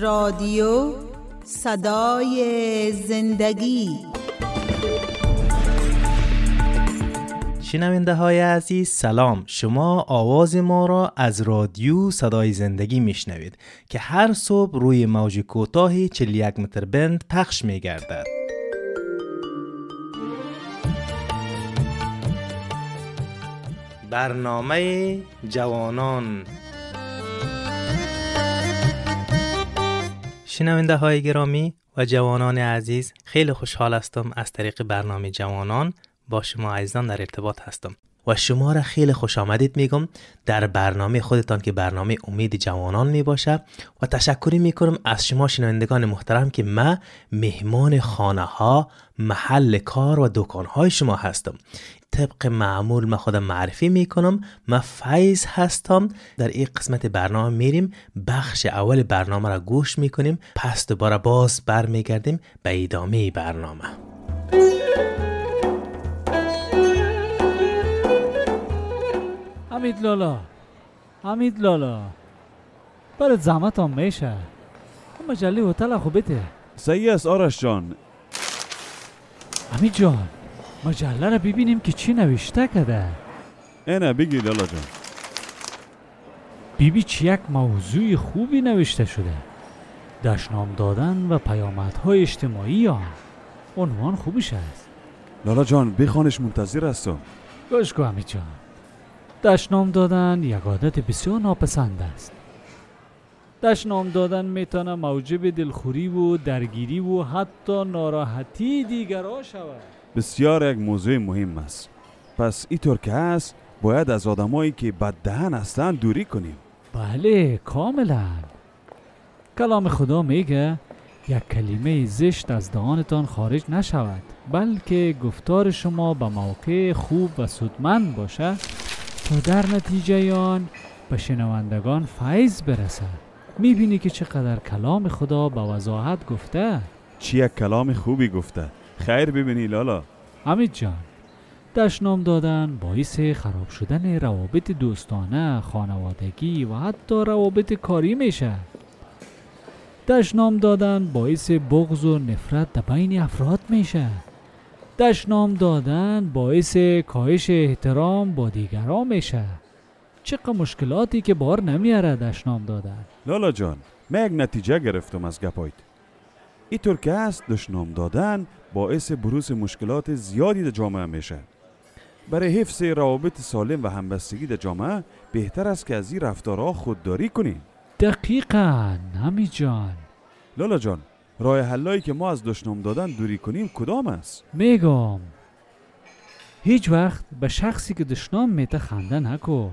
رادیو صدای زندگی. شنونده های عزیز سلام، شما آواز ما را از رادیو صدای زندگی میشنوید که هر صبح روی موج کوتاه 41 متر بند پخش میگردد. برنامه جوانان. شنونده های گرامی و جوانان عزیز، خیلی خوشحال هستم از طریق برنامه جوانان با شما عزیزان در ارتباط هستم و شما را خیلی خوش آمدید میگم در برنامه خودتان که برنامه امید جوانان میباشه و تشکری میکنم از شما شنوندگان محترم که من مهمان خانه ها، محل کار و دکان های شما هستم. طبق معمول من خودم معرفی میکنم، من فیض هستم. در این قسمت برنامه میریم بخش اول برنامه را گوش میکنیم، پس دوباره باز برمیگردیم به ادامه برنامه. حمید لالا برات زحمت هم میشه، اما جلی هتل خوبته. صحیح است آرش جان. حمید جان مجله را ببینیم که چی نوشته کرده. اینه بگی لالا جان. بیبی چی یک موضوع خوبی نوشته شده، دشنام دادن و پیامدهای اجتماعی ها. عنوان خوبیش هست. لالا جان بخوانش، منتظر هستم. گوش کن حمید جان، دشنام دادن یک عادت بسیار ناپسند است. دشنام دادن میتونه موجب دلخوری و درگیری و حتی ناراحتی دیگران شود. بسیار یک موضوع مهم است. پس اینطور که هست باید از آدمایی که بددهن هستند دوری کنیم. بله کاملا. کلام خدا میگه یک کلمه زشت از دهانتان خارج نشود، بلکه گفتار شما به موقع خوب و سودمند باشد تا در نتیجه آن به شنوندگان فیض برسد. میبینی که چقدر کلام خدا با وضاحت گفته. چیه کلام خوبی گفته. خیر ببینی لالا. حمید جان، دشنام دادن باعث خراب شدن روابط دوستانه، خانوادگی و حتی روابط کاری میشه. دشنام دادن باعث بغض و نفرت در بین افراد میشه. دشنام دادن باعث کاهش احترام با دیگران میشه. چقدر مشکلاتی که بار نمیاره دشنام دادن. لالا جان من یک نتیجه گرفتم از گپایت. اینطور که هست دشنام دادن باعث بروز مشکلات زیادی در جامعه میشه. برای حفظ روابط سالم و همبستگی در جامعه بهتر است که از این رفتارها خودداری کنیم. دقیقاً حمید جان. لالا جان راه حلایی که ما از دشنام دادن دوری کنیم کدام است؟ میگم هیچ وقت به شخصی که دشنام میته خنده نکو.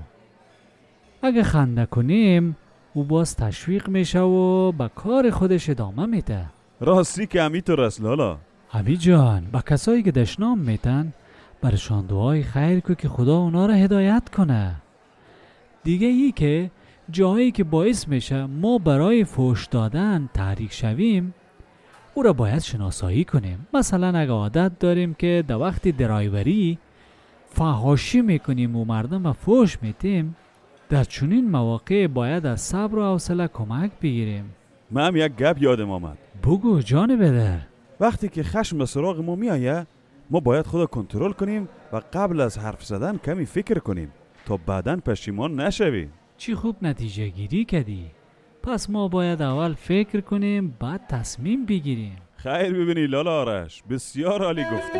اگه خنده کنیم او باز تشویق میشه و به کار خودش ادامه میده. راستی که همینطور است لالا. حمید جان با کسایی که دشنام میتن برشان دعای خیر کو که خدا اونا را هدایت کنه. دیگه ای که جایی که باعث میشه ما برای فحش دادن تحریک شویم او را باید شناسایی کنیم. مثلا اگه عادت داریم که در وقت درایوری فحاشی میکنیم و مردم فحش میتیم، در چنین مواقع باید از صبر و حوصله کمک بگیریم. من هم یک گپ یادم آمد. بگو جان بدر. وقتی که خشم به سراغ ما میآید ما باید خود را کنترل کنیم و قبل از حرف زدن کمی فکر کنیم تا بعداً پشیمان نشویم. چی خوب نتیجه گیری کردی. پس ما باید اول فکر کنیم بعد تصمیم بگیریم. خیر ببینی لالا آرش، بسیار عالی گفتی.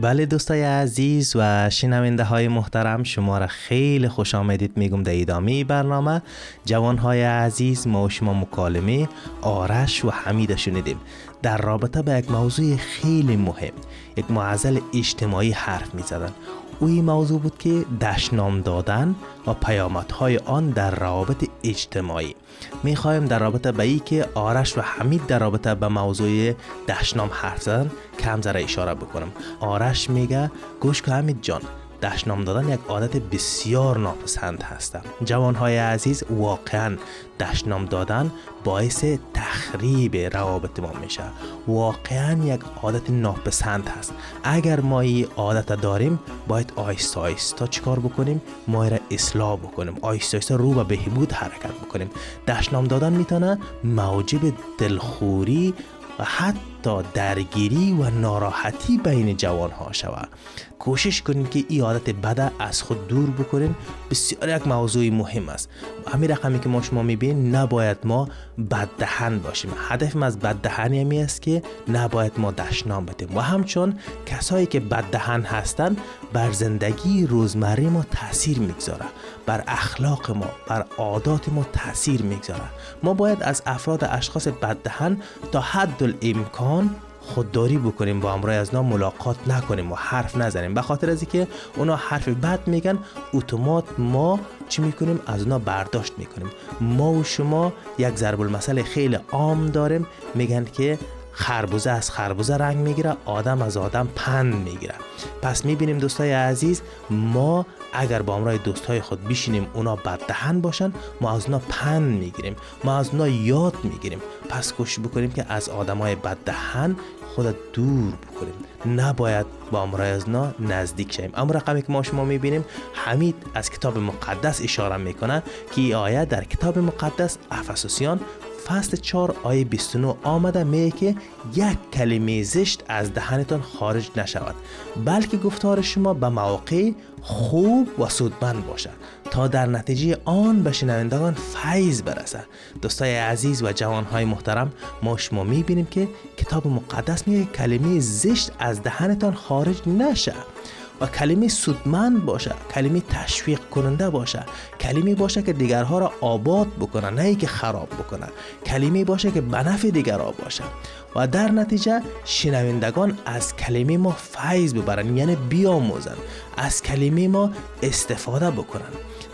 بله دوستای عزیز و شنونده های محترم، شما را خیلی خوش آمدید میگم در ادامه برنامه جوانهای عزیز. ما و شما مکالمه آرش و حمید شنیدیم در رابطه به یک موضوع خیلی مهم، یک معضل اجتماعی حرف میزدن و این موضوع بود که دشنام دادن و پیامدهای آن در روابط اجتماعی. میخوایم در رابطه به این که آرش و حمید در رابطه به موضوع دشنام حرف زدن کم ذره اشاره بکنم. آرش میگه گوش که حمید جان دشنام دادن یک عادت بسیار ناپسند هست. جوانهای عزیز، واقعا دشنام دادن باعث تخریب روابط ما میشه، واقعا یک عادت ناپسند هست. اگر ما این عادت داریم باید آیستا آیستا چیکار بکنیم؟ ما را اصلاح بکنیم، آیستا آیستا رو به بهبود حرکت بکنیم. دشنام دادن میتونه موجب دلخوری و حتی درگیری و ناراحتی بین جوانها شود. کوشش کنیم که این عادت بد از خود دور بکنیم، بسیار یک موضوع مهم است. همین رقمی که ما شما میبینید، نباید ما بددهن باشیم. هدف ما از بددهنی همین است که نباید ما دشنام بدیم، و همچون کسایی که بددهن هستند بر زندگی روزمره ما تاثیر میگذاره، بر اخلاق ما، بر عادات ما تاثیر میگذاره. ما باید از افراد اشخاص بددهن تا حد امکان خودداری بکنیم، با امرای از اونا ملاقات نکنیم و حرف نزنیم. به خاطر از اینکه اونا حرف بد میگن، اتومات ما چی میکنیم؟ از اونا برداشت میکنیم. ما و شما یک ضرب المثل خیلی عام داریم، میگن که خربوزه از خربوزه رنگ میگیره، آدم از آدم پند میگیره. پس میبینیم دوستای عزیز، ما اگر با امرای دوستای خود بشینیم اونا بددهن باشن، ما از اونا پند میگیریم، ما از اونا یاد میگیریم. پس کوشش بکنیم که از آدمای بددهن خودت دور بکنیم، نباید با امرای از اونا نزدیک شیم. اما رقمی که ما شما میبینیم، حمید از کتاب مقدس اشاره میکنه که این آیه در کتاب مقدس افسوسیان فصل 4 آیه 29 آمده، میگه که یک کلمه زشت از دهنتان خارج نشود، بلکه گفتار شما به مواقع خوب و سودمند باشد تا در نتیجه آن به شنوندگان فیض برسد. دوستای عزیز و جوانهای محترم، ما شما میبینیم که کتاب مقدس میگه کلمه زشت از دهنتان خارج نشه و کلمه سودمند باشه، کلمه تشویق کننده باشه، کلمه باشه که دیگرها را آباد بکنه، نه اینکه خراب بکنه، کلمه باشه که به نفع دیگرها باشه و در نتیجه شنوندگان از کلمه ما فیض ببرن، یعنی بیاموزن، از کلمه ما استفاده بکنن.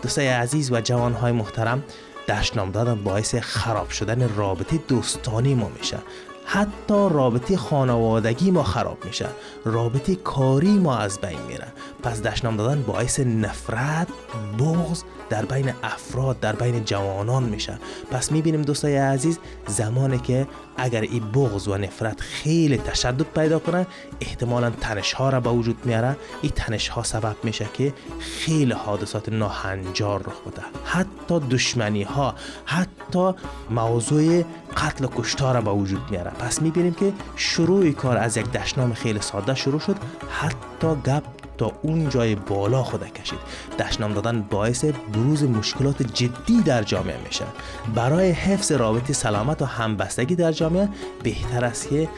دوستای عزیز و جوانهای محترم، دشنام دادن باعث خراب شدن رابطه دوستانه ما میشه، حتی رابطه خانوادگی ما خراب میشه، رابطه کاری ما از بین میره. پس دشنام دادن باعث نفرت، بغض در بین افراد، در بین جوانان میشه. پس میبینیم دوستای عزیز، زمانی که اگر این بغض و نفرت خیلی تشدد پیدا کنه، احتمالاً تنش ها را به وجود میاره. این تنش ها سبب میشه که خیلی حادثات ناهنجار رخ بده، حتی دشمنی ها، حتی موضوع قتل و کشتار را به وجود میاره. پس میبینیم که شروع کار از یک دشنام خیلی ساده شروع شد، حتی گپ تا اون جای بالا خود کشید. دشنام دادن باعث بروز مشکلات جدی در جامعه میشه. برای حفظ رابطه سلامت و همبستگی در جامعه بهتر است که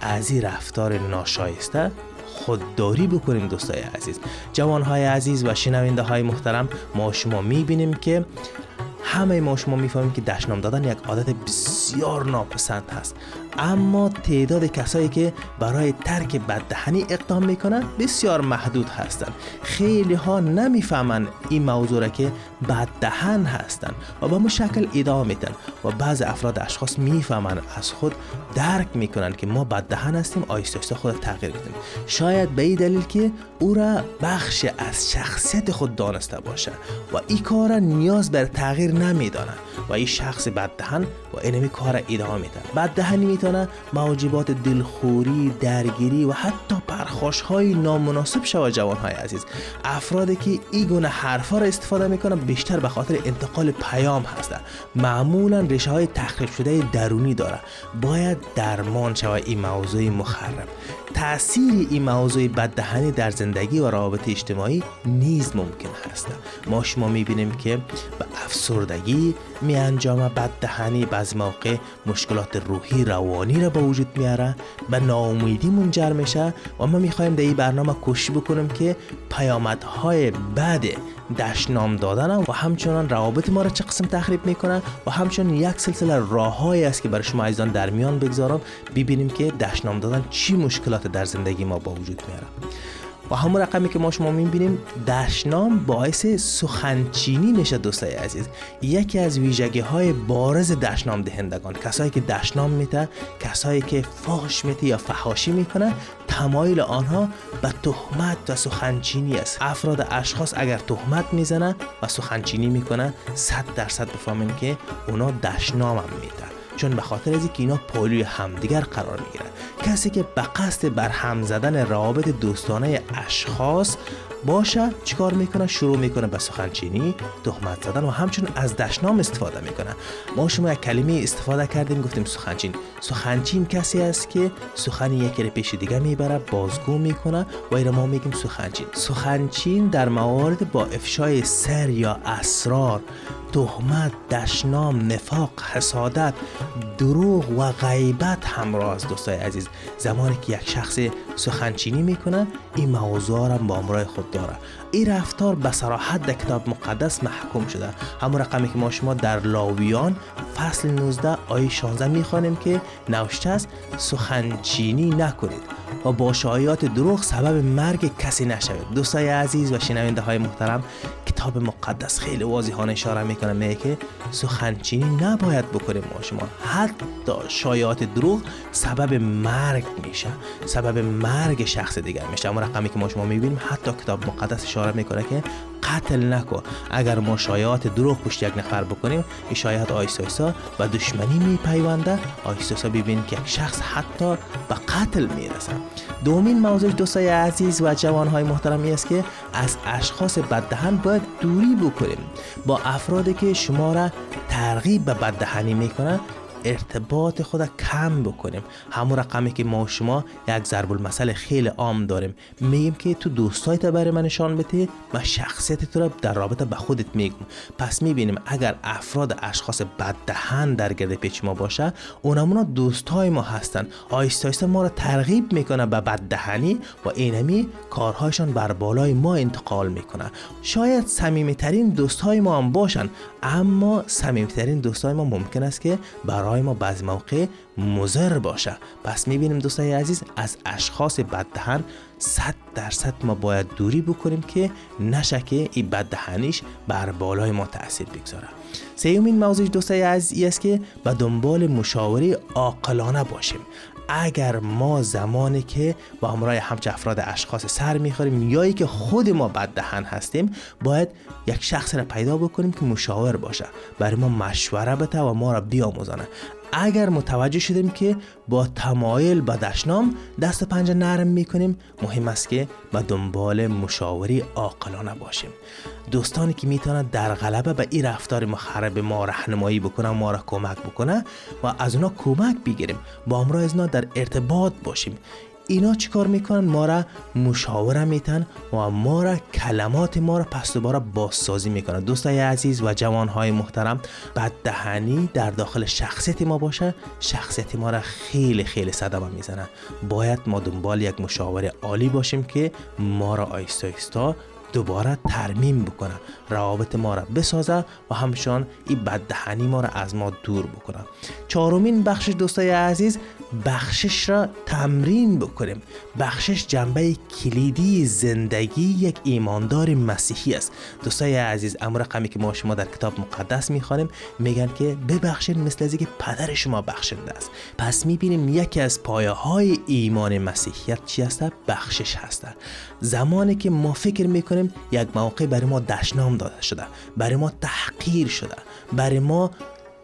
از این رفتار ناشایسته خودداری بکنیم. دوستای عزیز، جوانهای عزیز و شنونده های محترم، ما شما میبینیم که همه ما شما میفهمیم که دشنام دادن یک عادت بسیار ناپسند هست، اما تعداد کسایی که برای ترک بددهنی اقدام میکنن بسیار محدود هستند. خیلی ها نمیفهمن این موضوع را که بددهن هستند و به مشکل ادامه میدن، و بعض افراد اشخاص میفهمن، از خود درک میکنن که ما بددهن هستیم، آیسته آیسته خود تغییر میدیم، شاید به این دلیل که او را بخش از شخصیت خود دانسته باشه و این کارا نیاز بر تغییر نمیدانه و این شخص بددهن و اینمی کار ادامه میده. بددهنی میتونه موجبات دلخوری، درگیری و حتی پرخاش های نامناسب شود. جوان های عزیز، افرادی که این گونه حرفا را استفاده میکنن بیشتر به خاطر انتقال پیام هستن، معمولا ریشه های تخریب شده درونی داره. باید درمان شود این موضوع مخرب. تأثیر این موضوع بددهنی در زندگی و روابط اجتماعی نیز ممکن هست. ما شما میبینیم که به افسردگی میانجامه بددهنی، بعضی موقع مشکلات روحی روانی را به وجود میاره، به ناامیدی منجر میشه. و ما میخوایم در این برنامه کوشش بکنیم که پیامدهای بد دشنام دادن و همچنان روابط ما را چه قسم تخریب میکنه و همچنان یک سلسله راههایی است که برای شما عزیزان در میان بگذارم، ببینیم که دشنام دادن چی مشکلات در زندگی ما با وجود میاره. و همون رقمی که ما شما میبینیم، دشنام باعث سخنچینی میشه. دوستای عزیز، یکی از ویژگی های بارز دشنام دهندگان، کسایی که دشنام میده، کسایی که فحش میده یا فحاشی میکنه، تمایل آنها به تهمت و سخنچینی است. افراد اشخاص اگر تهمت میزنن و سخنچینی میکنن 100% بفهمین که اونا دشنام هم میدن، چون به خاطر از اینکه اینا پالوی همدیگر قرار میگیرن. کسی که به قصد برهم زدن روابط دوستانه اشخاص باشه چیکار میکنه؟ شروع میکنه به سخنچینی، تهمت زدن و همچنین از دشنام استفاده میکنه. ما شما یک کلمه استفاده کردیم، گفتیم سخنچین. سخنچین کسی است که سخن یکی رو پیش دیگه میبره، بازگو میکنه و این رو ما میگیم سخنچین. سخنچین در موارد با افشای سر یا اسرار، تهمت، دشنام، نفاق، حسادت، دروغ و غیبت همراه است. دوستای عزیز، زمانی که یک شخص سخنچینی میکنه این موضوع را با همراه خود داره. این رفتار به صراحت در کتاب مقدس محکوم شده. همون رقمی که ما شما در لاویان فصل 19 آیه 16 میخوانیم که نوشته است سخنچینی نکنید و با شایعات دروغ سبب مرگ کسی نشوید. دوستای عزیز و شنونده های محترم، کتاب مقدس خیلی واضحانه اشاره میکنه، میگه که سخنچینی نباید بکنیم ما شما. حتی شایعات دروغ سبب مرگ میشه، سبب مرگ شخص دیگر میشه. اما رقمی که ما شما میبینیم حتی کتاب مقدس اشاره میکنه که قتل نکن. اگر ما شایعات دروغ پشت یک نفر بکنیم این شایعات آیسا و دشمنی میپیونده. آیسا ببینید که یک شخص حتی به قتل میرسه. دومین موضوع دوستای عزیز و جوانهای محترمی است که از اشخاص بددهن باید دوری بکنیم. با افرادی که شما را ترغیب به بددهنی میکنن ارتباط خود را کم بکنیم. همون رقمی که ما و شما یک ضرب المثل خیلی عام داریم، میگیم که تو دوستایت برای من نشان بده، من شخصیت تو را در رابطه به خودت میگم. پس میبینیم اگر افراد اشخاص بددهن در گرد پیچ ما باشه، اونامونا دوستای ما هستن. آیسته آیسته ما را ترغیب میکنه به بددهنی و اینمی کارهایشان بر بالای ما انتقال میکنه. شاید صمیمیترین دوستای ما هم باشن، اما صمیمیترین دوستای ما ممکن است که برای ما بعضی موقع مضر باشه. پس میبینیم دوستای عزیز از اشخاص بددهن 100% ما باید دوری بکنیم که نشه که این بددهنیش بر بالای ما تأثیر بگذاره. سومین موضوع دوستای عزیز است که به دنبال مشاوره عاقلانه باشیم. اگر ما زمانی که با همراه همچه افراد اشخاص سر میخوریم یا ای که خود ما بددهن هستیم، باید یک شخص را پیدا بکنیم که مشاور باشه، برای ما مشوره بده و ما را بیاموزانه. اگر متوجه شدیم که با تمایل به دشنام دست و پنجه نرم میکنیم، مهم است که به دنبال مشاوری عاقلانه باشیم. دوستانی که میتونند در غلبه به این رفتار مخرب ما راهنمایی بکنن، ما را کمک بکنن و از اونا کمک بگیریم، با همراه از اونا در ارتباط باشیم. اینا چی کار میکنن؟ ما را مشاوره میتن و ما را کلمات ما را پس دوباره بازسازی میکنن. دوستای عزیز و جوانهای محترم، بددهنی در داخل شخصیت ما باشه، شخصیت ما را خیلی خیلی صدمه میزنه. باید ما دنبال یک مشاور عالی باشیم که ما را آیستا آیستا دوباره ترمیم بکنه، روابط ما را بسازه و همچنان این بددهنی ما را از ما دور بکنه. چهارمین بخشش دوستای عزیز، بخشش را تمرین بکنیم. بخشش جنبه کلیدی زندگی یک ایماندار مسیحی است. دوستای عزیز، امر رقمی که ما شما در کتاب مقدس میخوانیم میگن که ببخشید مثل از اینکه پدر شما بخشنده است. پس میبینیم یکی از پایه های ایمان مسیحیت چی است؟ بخشش هست. زمانی که ما فکر میکنیم یک موقع برای ما دشنام داده شده، برای ما تحقیر شده، برای ما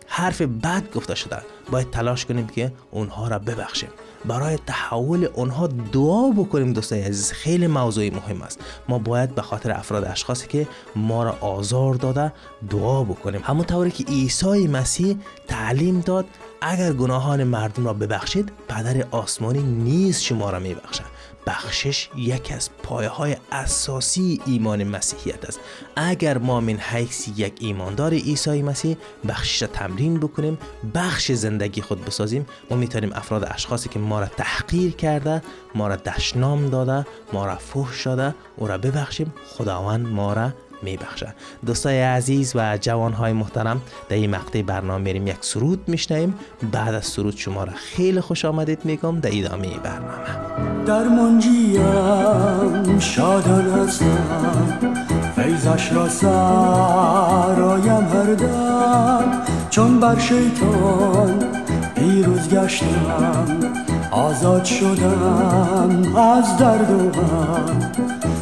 حرف بد گفته شده، باید تلاش کنیم که اونها را ببخشیم، برای تحول اونها دعا بکنیم. دوستای عزیز، خیلی موضوعی مهم است. ما باید به خاطر افراد اشخاصی که ما را آزار داده دعا بکنیم، همونطوری که عیسی مسیح تعلیم داد اگر گناهان مردم را ببخشید پدر آسمانی نیز شما را میبخشد. بخشش یکی از پایه‌های اساسی ایمان مسیحیت است. اگر ما من حیث یک ایماندار عیسی مسیح بخشش را تمرین بکنیم، بخش زندگی خود بسازیم، ما میتونیم افراد اشخاصی که ما را تحقیر کرده، ما را دشنام داده، ما را فحش داده، او را ببخشیم. خداوند ما را میبخشه. دوستای عزیز و جوانهای محترم، در این مقطع برنامه میریم یک سرود میشنویم. بعد از سرود شما را خیلی خوش آمدید میگم در ادامه برنامه. در منجیم شادان هستم، فیضش را سرایم هر دم، چون بر شیطان پیروز گشتم، آزاد شدم از درد و غم،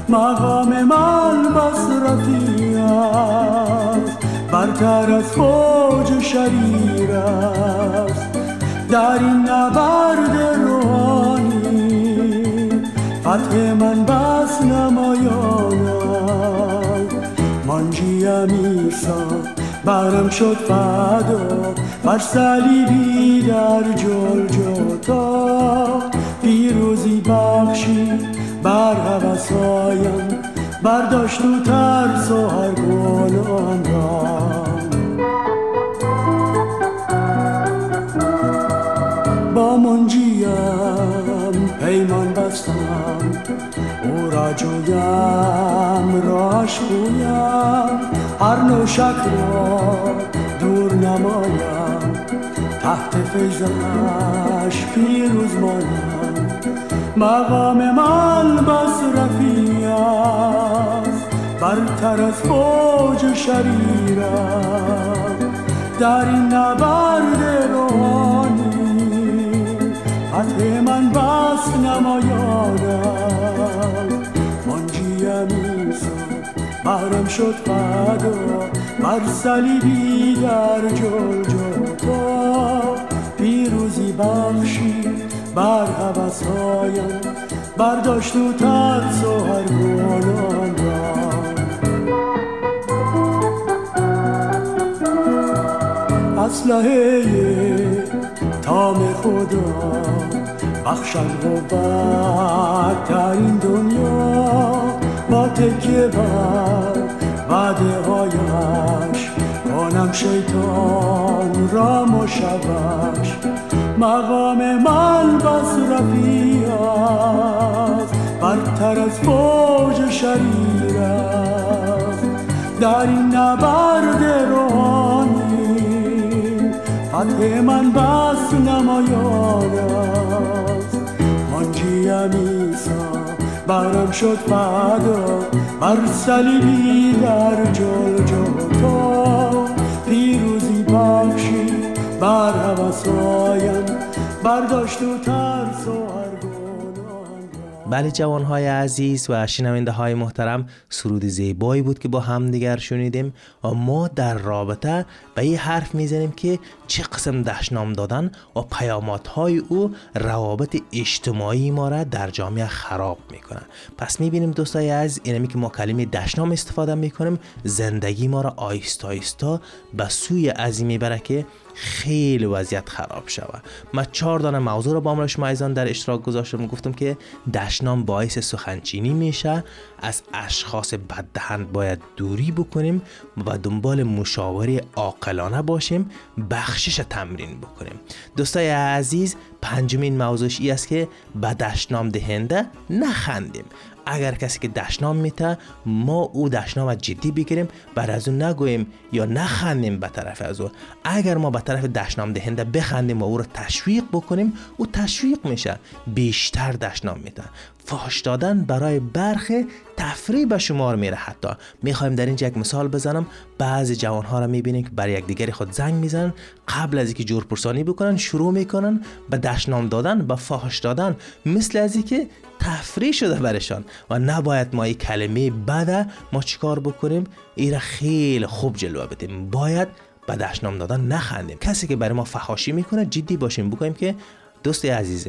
مقام من بس رفیع است، برتر از فوج شریر است. در این نبرد روحانی فتح من بس نمایان است. منجیم عیسی برم شد فدا، بر صلیبی در گلگوتا پیروزی بخشی بر هوسایم، برداشت و ترس و هر گناهم را. با منجیم پیمان بستم، او را جویم راهش گویم، هر نوع شک را دور نمایم، تحت فیضش پیروز مانم. مقام من بس رفیع است، برتر از فوج شریر است. در این نبرد روحانی فتح من بس نمایانم. منجیم عیسی برم شد فدا، بر صلیبی در گلگوتا پیروزی بخشی بر هوسهایم، برداشت و ترس و هر گناهم را. اسلحه تام خدا بخشن قوت در این دنیا، با تکیه بر وعده هایش کنم شیطان را مشوش. مقام من بس رفیع است، برتر از فوج شریر است. در این نبرد روحانی فتح من بس نمایان است. منجیم عیسی برم شد فدا، بر صلیبی در گلگوتا پیروزی بخشی بر هوسایم، برداشت و ترس و هر گناهم را. بله جوانهای عزیز و شنونده های محترم، سرود زیبایی بود که با هم دیگر شنیدیم و ما در رابطه به این حرف میزنیم که چه قسم دشنام دادن و پیامات های او روابط اجتماعی ما را در جامعه خراب میکنن. پس میبینیم دوستای عزیز، اینمی که ما کلمه دشنام استفاده میکنیم زندگی ما را آیستا آیستا به سوی عزی میبره که خیلی وضعیت خراب شود. من 4 موضوع را با امروز شما ایزان در اشتراک گذاشتم. گفتم که دشنام باعث سخنچینی میشه، از اشخاص بددهن باید دوری بکنیم و دنبال مشاوره عاقلانه باشیم، بخشش تمرین بکنیم. دوستای عزیز، 5 موضوعش این است که به دشنام دهنده نخندیم. اگر کسی که دشنام میته ما او دشنام جدی بگیریم، بر از اون نگویم یا نخندیم به طرف از او. اگر ما به طرف دشنام دهنده بخندیم و او رو تشویق بکنیم، او تشویق میشه، بیشتر دشنام میته. فاش دادن برای برخی تفریح به شمار میره. حتی میخوایم در اینجا یک مثال بزنم. بعضی جوان ها را میبینیم که برای یکدیگر خود زنگ میزنن، قبل از اینکه جرپرسانی بکنن شروع میکنن به دشنام دادن، به فاش دادن، مثل از اینکه تفریح شده برشان. و نباید ما این کلمه بده ما چیکار بکنیم، ایره خیلی خوب جلوه بدیم. باید به دشنام دادن نخندیم. کسی که برای ما فحاشی میکنه جدی باشیم، بگویم که دوست عزیز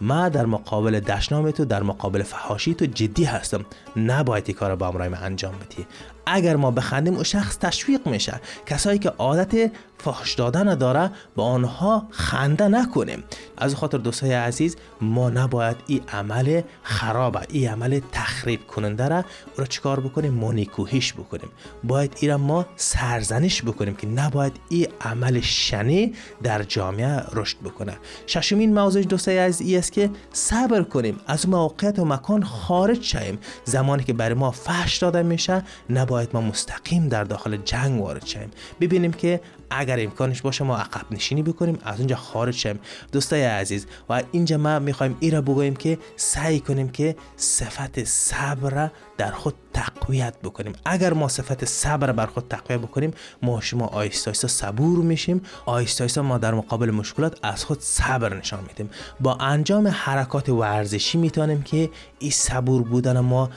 من در مقابل دشنام تو، در مقابل فحاشی تو جدی هستم، نباید این کار رو با امرای من انجام بدی. اگر ما بخندیم اون شخص تشویق میشه. کسایی که عادت فحش دادن داره با آنها خنده نکنیم. از خاطر دوستای عزیز، ما نباید این عمل خرابه، این عمل تخریب کننده را چیکار بکنیم؟ ما نیکوهیش بکنیم. باید این را ما سرزنش بکنیم که نباید این عمل شنی در جامعه رشد بکنه. 6 موضوع دوستای عزیز که صبر کنیم، از موقعیت و مکان خارج شیم. زمانی که برای ما فحش داده میشه، نباید ما مستقیم در داخل جنگ وارد شیم. ببینیم که اگر امکانش باشه ما عقب نشینی بکنیم، از اونجا خارج شیم. دوستای عزیز، و اینجا ما میخوایم این را بگوییم که سعی کنیم که صفت صبر را در خود تقویت بکنیم. اگر ما صفت صبر را بر خود تقویت بکنیم، ما شما آهسته آهسته صبور میشیم، آهسته آهسته ما در مقابل مشکلات از خود صبر نشان میدیم. با انجام حرکات ورزشی میتونیم که این صبور بودن ما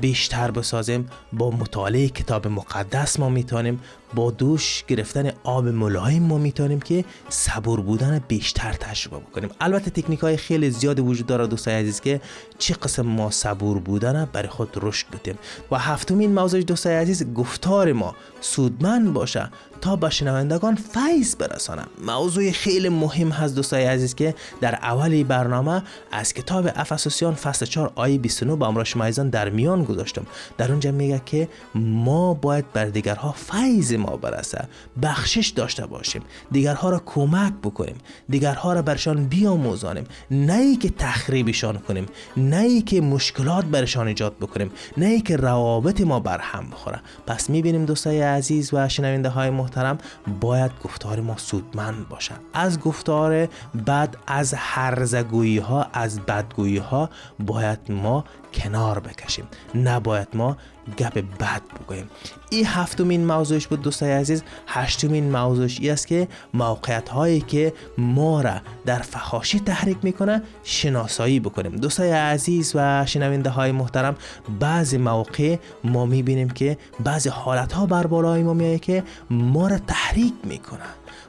بیشتر بسازیم. با مطالعه کتاب مقدس ما میتونیم، با دوش گرفتن آب ملایم ما میتونیم که صبور بودن بیشتر تجربه بکنیم. البته تکنیک‌های خیلی زیاد وجود داره دوستای عزیز که چه قسم ما صبور بودن برای خود رشد بدیم. و هفتمین موضوع دوستای عزیز، گفتار ما سودمند باشه تا به شنوندگان فیض برسانم. موضوع خیلی مهم هست دوستای عزیز که در اول برنامه از کتاب افسوسیان فصل 4 آیه 29 با امروز شما ایزان در میان گذاشتم. در اونجا میگه که ما باید بر دیگرها فیض ما برسه، بخشش داشته باشیم، دیگرها را کمک بکنیم، دیگرها را برشان بیاموزانیم، نه ای که تخریبشان کنیم، نه ای که مشکلات برشان ایجاد بکنیم، نه ای که روابط ما برهم بخوره. پس میبینیم دوستای عزیز و شنونده های محترم، باید گفتار ما سودمند باشه. از گفتار بد، از هرزگویی ها، از بدگویی ها باید ما کنار بکشیم، نباید ما گپ بد بگوییم. این هفتمین موضوعش بود دوستای عزیز. هشتمین موضوعش این است که موقعیت هایی که ما را در فحاشی تحریک میکنه شناسایی بکنیم. دوستای عزیز و شنونده های محترم، بعضی مواقع ما میبینیم که بعضی حالت ها بر بالای ما میایه که ما را تحریک میکنه،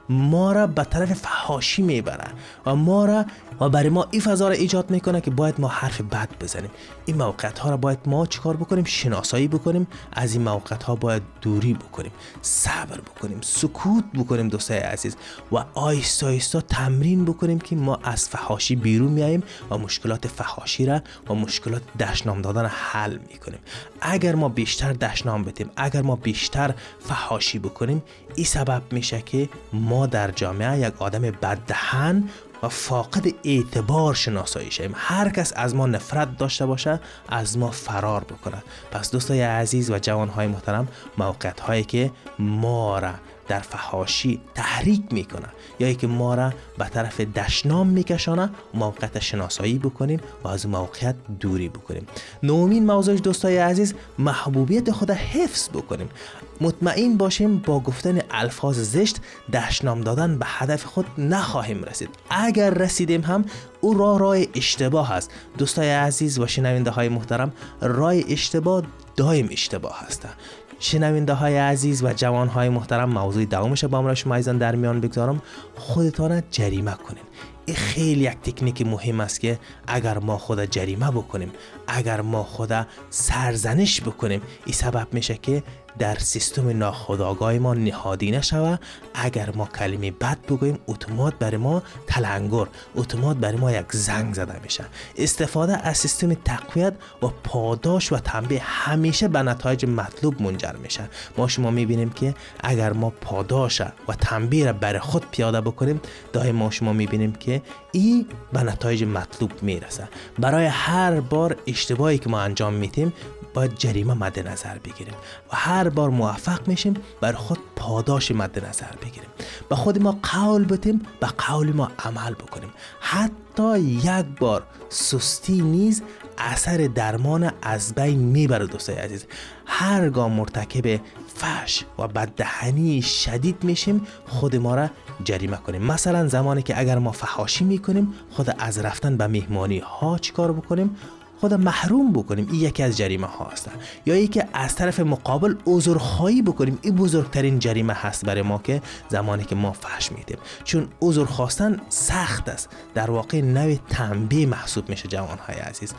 ما را به طرف فحاشی میبره و ما را و برای ما این فضا را ایجاد میکنه که باید ما حرف بد بزنیم. این موقعیت ها را باید ما چیکار بکنیم؟ شناسایی بکنیم، از این موقعیت ها باید دوری بکنیم، صبر بکنیم، سکوت بکنیم دوستای عزیز، و آهسته آهسته تمرین بکنیم که ما از فحاشی بیرون میاییم و مشکلات فحاشی را و مشکلات دشنام دادن حل میکنیم. اگر ما بیشتر دشنام بدیم، اگر ما بیشتر فحاشی بکنیم، این سبب میشه که ما در جامعه یک آدم بددهن و فاقد اعتبار شناسایی شیم. هر کس از ما نفرت داشته باشه، از ما فرار بکنه. پس دوستای عزیز و جوانهای محترم، موقعیت هایی که ما را در فحاشی تحریک میکنه یا اینکه ما را به طرف دشنام میکشانه، موقعیت شناسایی بکنیم و از موقعیت دوری بکنیم. نومین موضوعش دوستای عزیز، محبوبیت خود را حفظ بکنیم. مطمئن باشیم با گفتن الفاظ زشت دشنام دادن به هدف خود نخواهیم رسید. اگر رسیدیم هم او راه اشتباه است. دوستای عزیز و شنونده های محترم، راه اشتباه دائم اشتباه هسته. شنونده های عزیز و جوان های محترم، موضوع دومش با امروز شما ایزان در میان بگذارم، خودتان را جریمه کنین. این خیلی یک تکنیک مهم است که اگر ما خود جریمه بکنیم، اگر ما خود سرزنش بکنیم، این سبب میشه که در سیستم ناخودآگاه ما نهادینه شوه. اگر ما کلمه بد بگوییم، اتومات برای ما تلنگر، اتومات برای ما یک زنگ زده میشه. استفاده از سیستم تقویت و پاداش و تنبیه همیشه به نتایج مطلوب منجر میشه. ما شما میبینیم که اگر ما پاداش و تنبیه را برای خود پیاده بکنیم، دائما شما میبینیم که این به نتایج مطلوب میرسه. برای هر بار اشتباهی که ما انجام میدیم، باید جریمه مد نظر بگیریم و هر بار موفق میشیم بر خود پاداش مد نظر بگیریم. به خود ما قول بدیم، به قول ما عمل بکنیم. حتی یک بار سستی نیز اثر درمان از بین میبره دوستای عزیز. هرگاه مرتکب فحش و بددهنی شدید میشیم، خود ما را جریمه کنیم. مثلا زمانی که اگر ما فحاشی میکنیم، خود از رفتن به مهمانی ها چیکار بکنیم؟ خود محروم بکنیم. این یکی از جریمه ها هست. یا یکی از طرف مقابل عذرخواهی بکنیم. این بزرگترین جریمه هست برای ما که زمانی که ما فحش میدیم، چون عذر خواستن سخت است، در واقع نوع تنبیه محسوب میشه جوان های عزیز.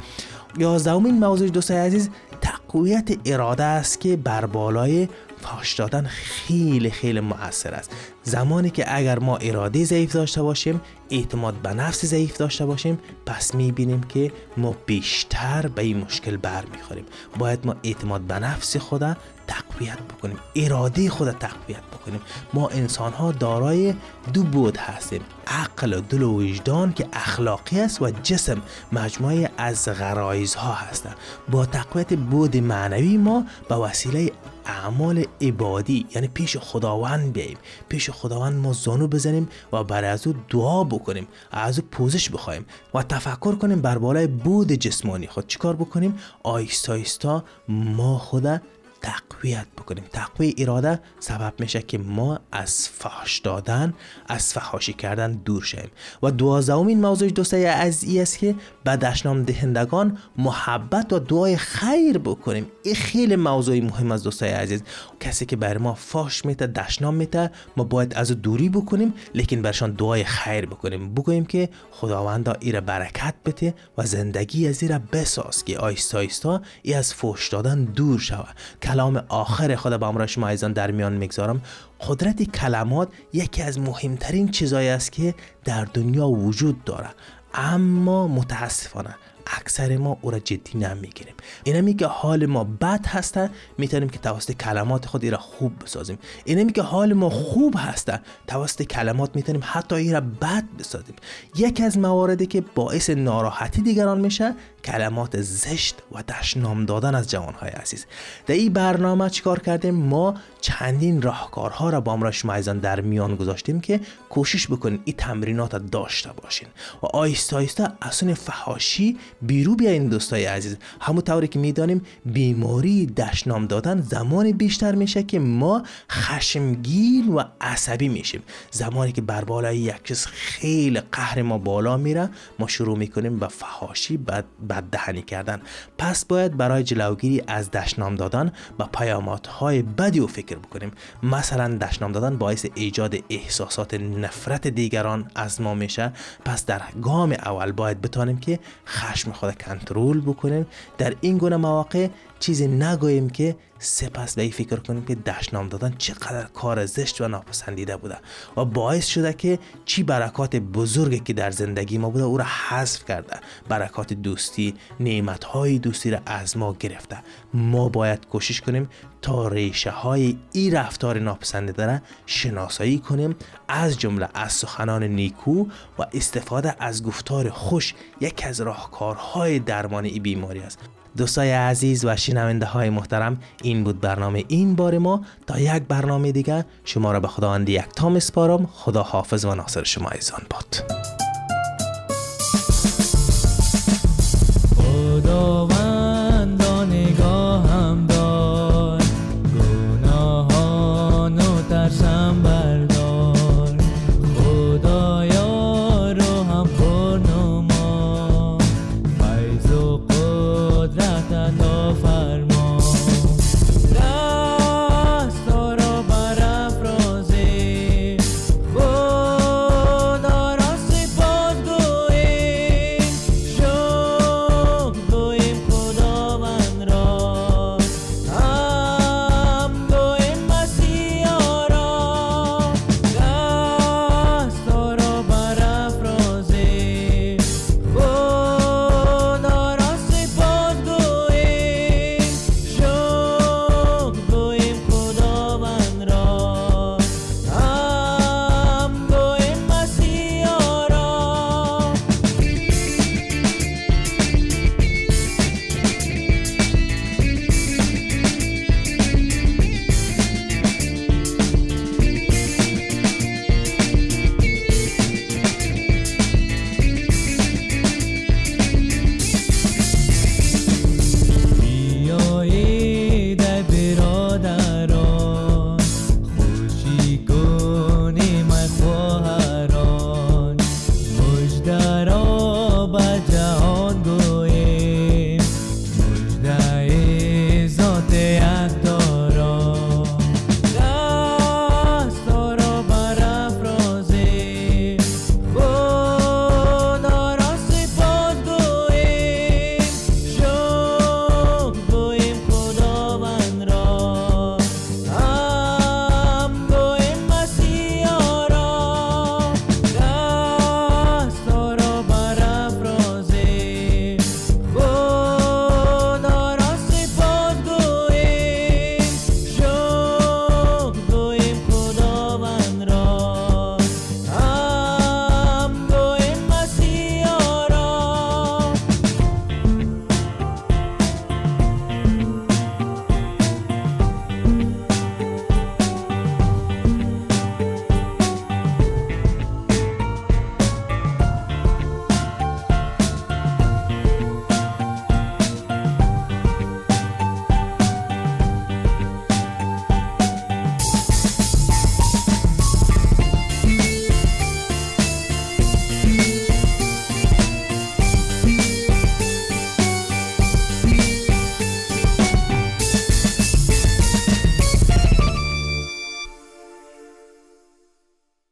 11مین موضوع دوستای عزیز، تقویت اراده است که بر بالای فحش دادن خیلی خیلی مؤثر است. زمانی که اگر ما اراده ضعیف داشته باشیم، اعتماد به نفس ضعیف داشته باشیم، پس میبینیم که ما بیشتر به این مشکل برمیخوریم. باید ما اعتماد به نفس خود تقویت بکنیم، اراده خود تقویت بکنیم. ما انسان ها دارای دو بود هستیم، عقل و دل و وجدان که اخلاقی است و جسم، مجموعه از غرایز ها هستند. با تقویت بود معنوی ما به وسیله اعمال عبادی، یعنی پیش خداوند بیاییم، پیش خداوند ما زانو بزنیم و برای از او دعا بکنیم، از او پوزش بخوایم و تفکر کنیم بر بالای بود جسمانی خود. چیکار بکنیم؟ آیستا آیستا ما خود تقویت بکنیم. تقوی اراده سبب میشه که ما از فحش دادن، از فحاشی کردن دور شیم. و 12مین موضوع دوستای عزیز است که به دشنام دهندگان محبت و دعای خیر بکنیم. این خیلی موضوع مهم از دوستای عزیز. کسی که بر ما فحش میته، دشنام میته، ما باید از دوری بکنیم، لیکن برشان دعای خیر بکنیم. بگوییم که خداوندا ایره برکت بده و زندگی از ایره بساز که آیستا آیستا ای از فحش دادن دور شود. کلام آخر خدا با امرای شما ایزان در میان میگذارم. قدرت کلمات یکی از مهمترین چیزایی است که در دنیا وجود داره، اما متاسفانه اکثر ما او را جدی نمیگیریم. اینمی که حال ما بد هسته میتونیم که توسط کلمات خود ایرا خوب بسازیم، اینمی که حال ما خوب هسته توسط کلمات میتونیم حتی ایرا بد بسازیم. یکی از مواردی که باعث ناراحتی دیگران میشه کلمات زشت و دشنام دادن از جوانهای عزیز. در این برنامه چیکار کردیم؟ ما چندین راهکارها را با امرای شما ایزان در میان گذاشتیم که کوشش بکنین این تمرینات را داشته باشین و آیستا آیستا اصلا فحاشی بیرو بیاین دوستای عزیز. همونطوری که میدانیم بیماری دشنام دادن زمان بیشتر میشه که ما خشمگین و عصبی میشیم. زمانی که بر بالای یک چیز خیلی قهر ما بالا میره، ما شروع میکنیم به فحاشی، بد دهنی کردن. پس باید برای جلوگیری از دشنام دادن به پیامدهای بدی و فکر بکنیم. مثلا دشنام دادن باعث ایجاد احساسات نفرت دیگران از ما میشه. پس در گام اول باید بتانیم که خشم خود کنترل بکنیم. در این گونه مواقع چیزی نگوییم که سپس به این فکر کنیم که دشنام دادن چقدر کار زشت و ناپسندیده بوده و باعث شده که چی برکات بزرگی که در زندگی ما بوده او را حذف کرده، برکات دوستی، نعمت‌های دوستی را از ما گرفته. ما باید کوشش کنیم تا ریشه های این رفتار ناپسندیده را شناسایی کنیم، از جمله از سخنان نیکو و استفاده از گفتار خوش یک از راهکارهای درمان این بیماری است. دوستای عزیز و شنونده های محترم، این بود برنامه این بار ما. تا یک برنامه دیگر شما را به خداوند یکتا میسپارم. خدا حافظ و ناصر شما ایزان باد.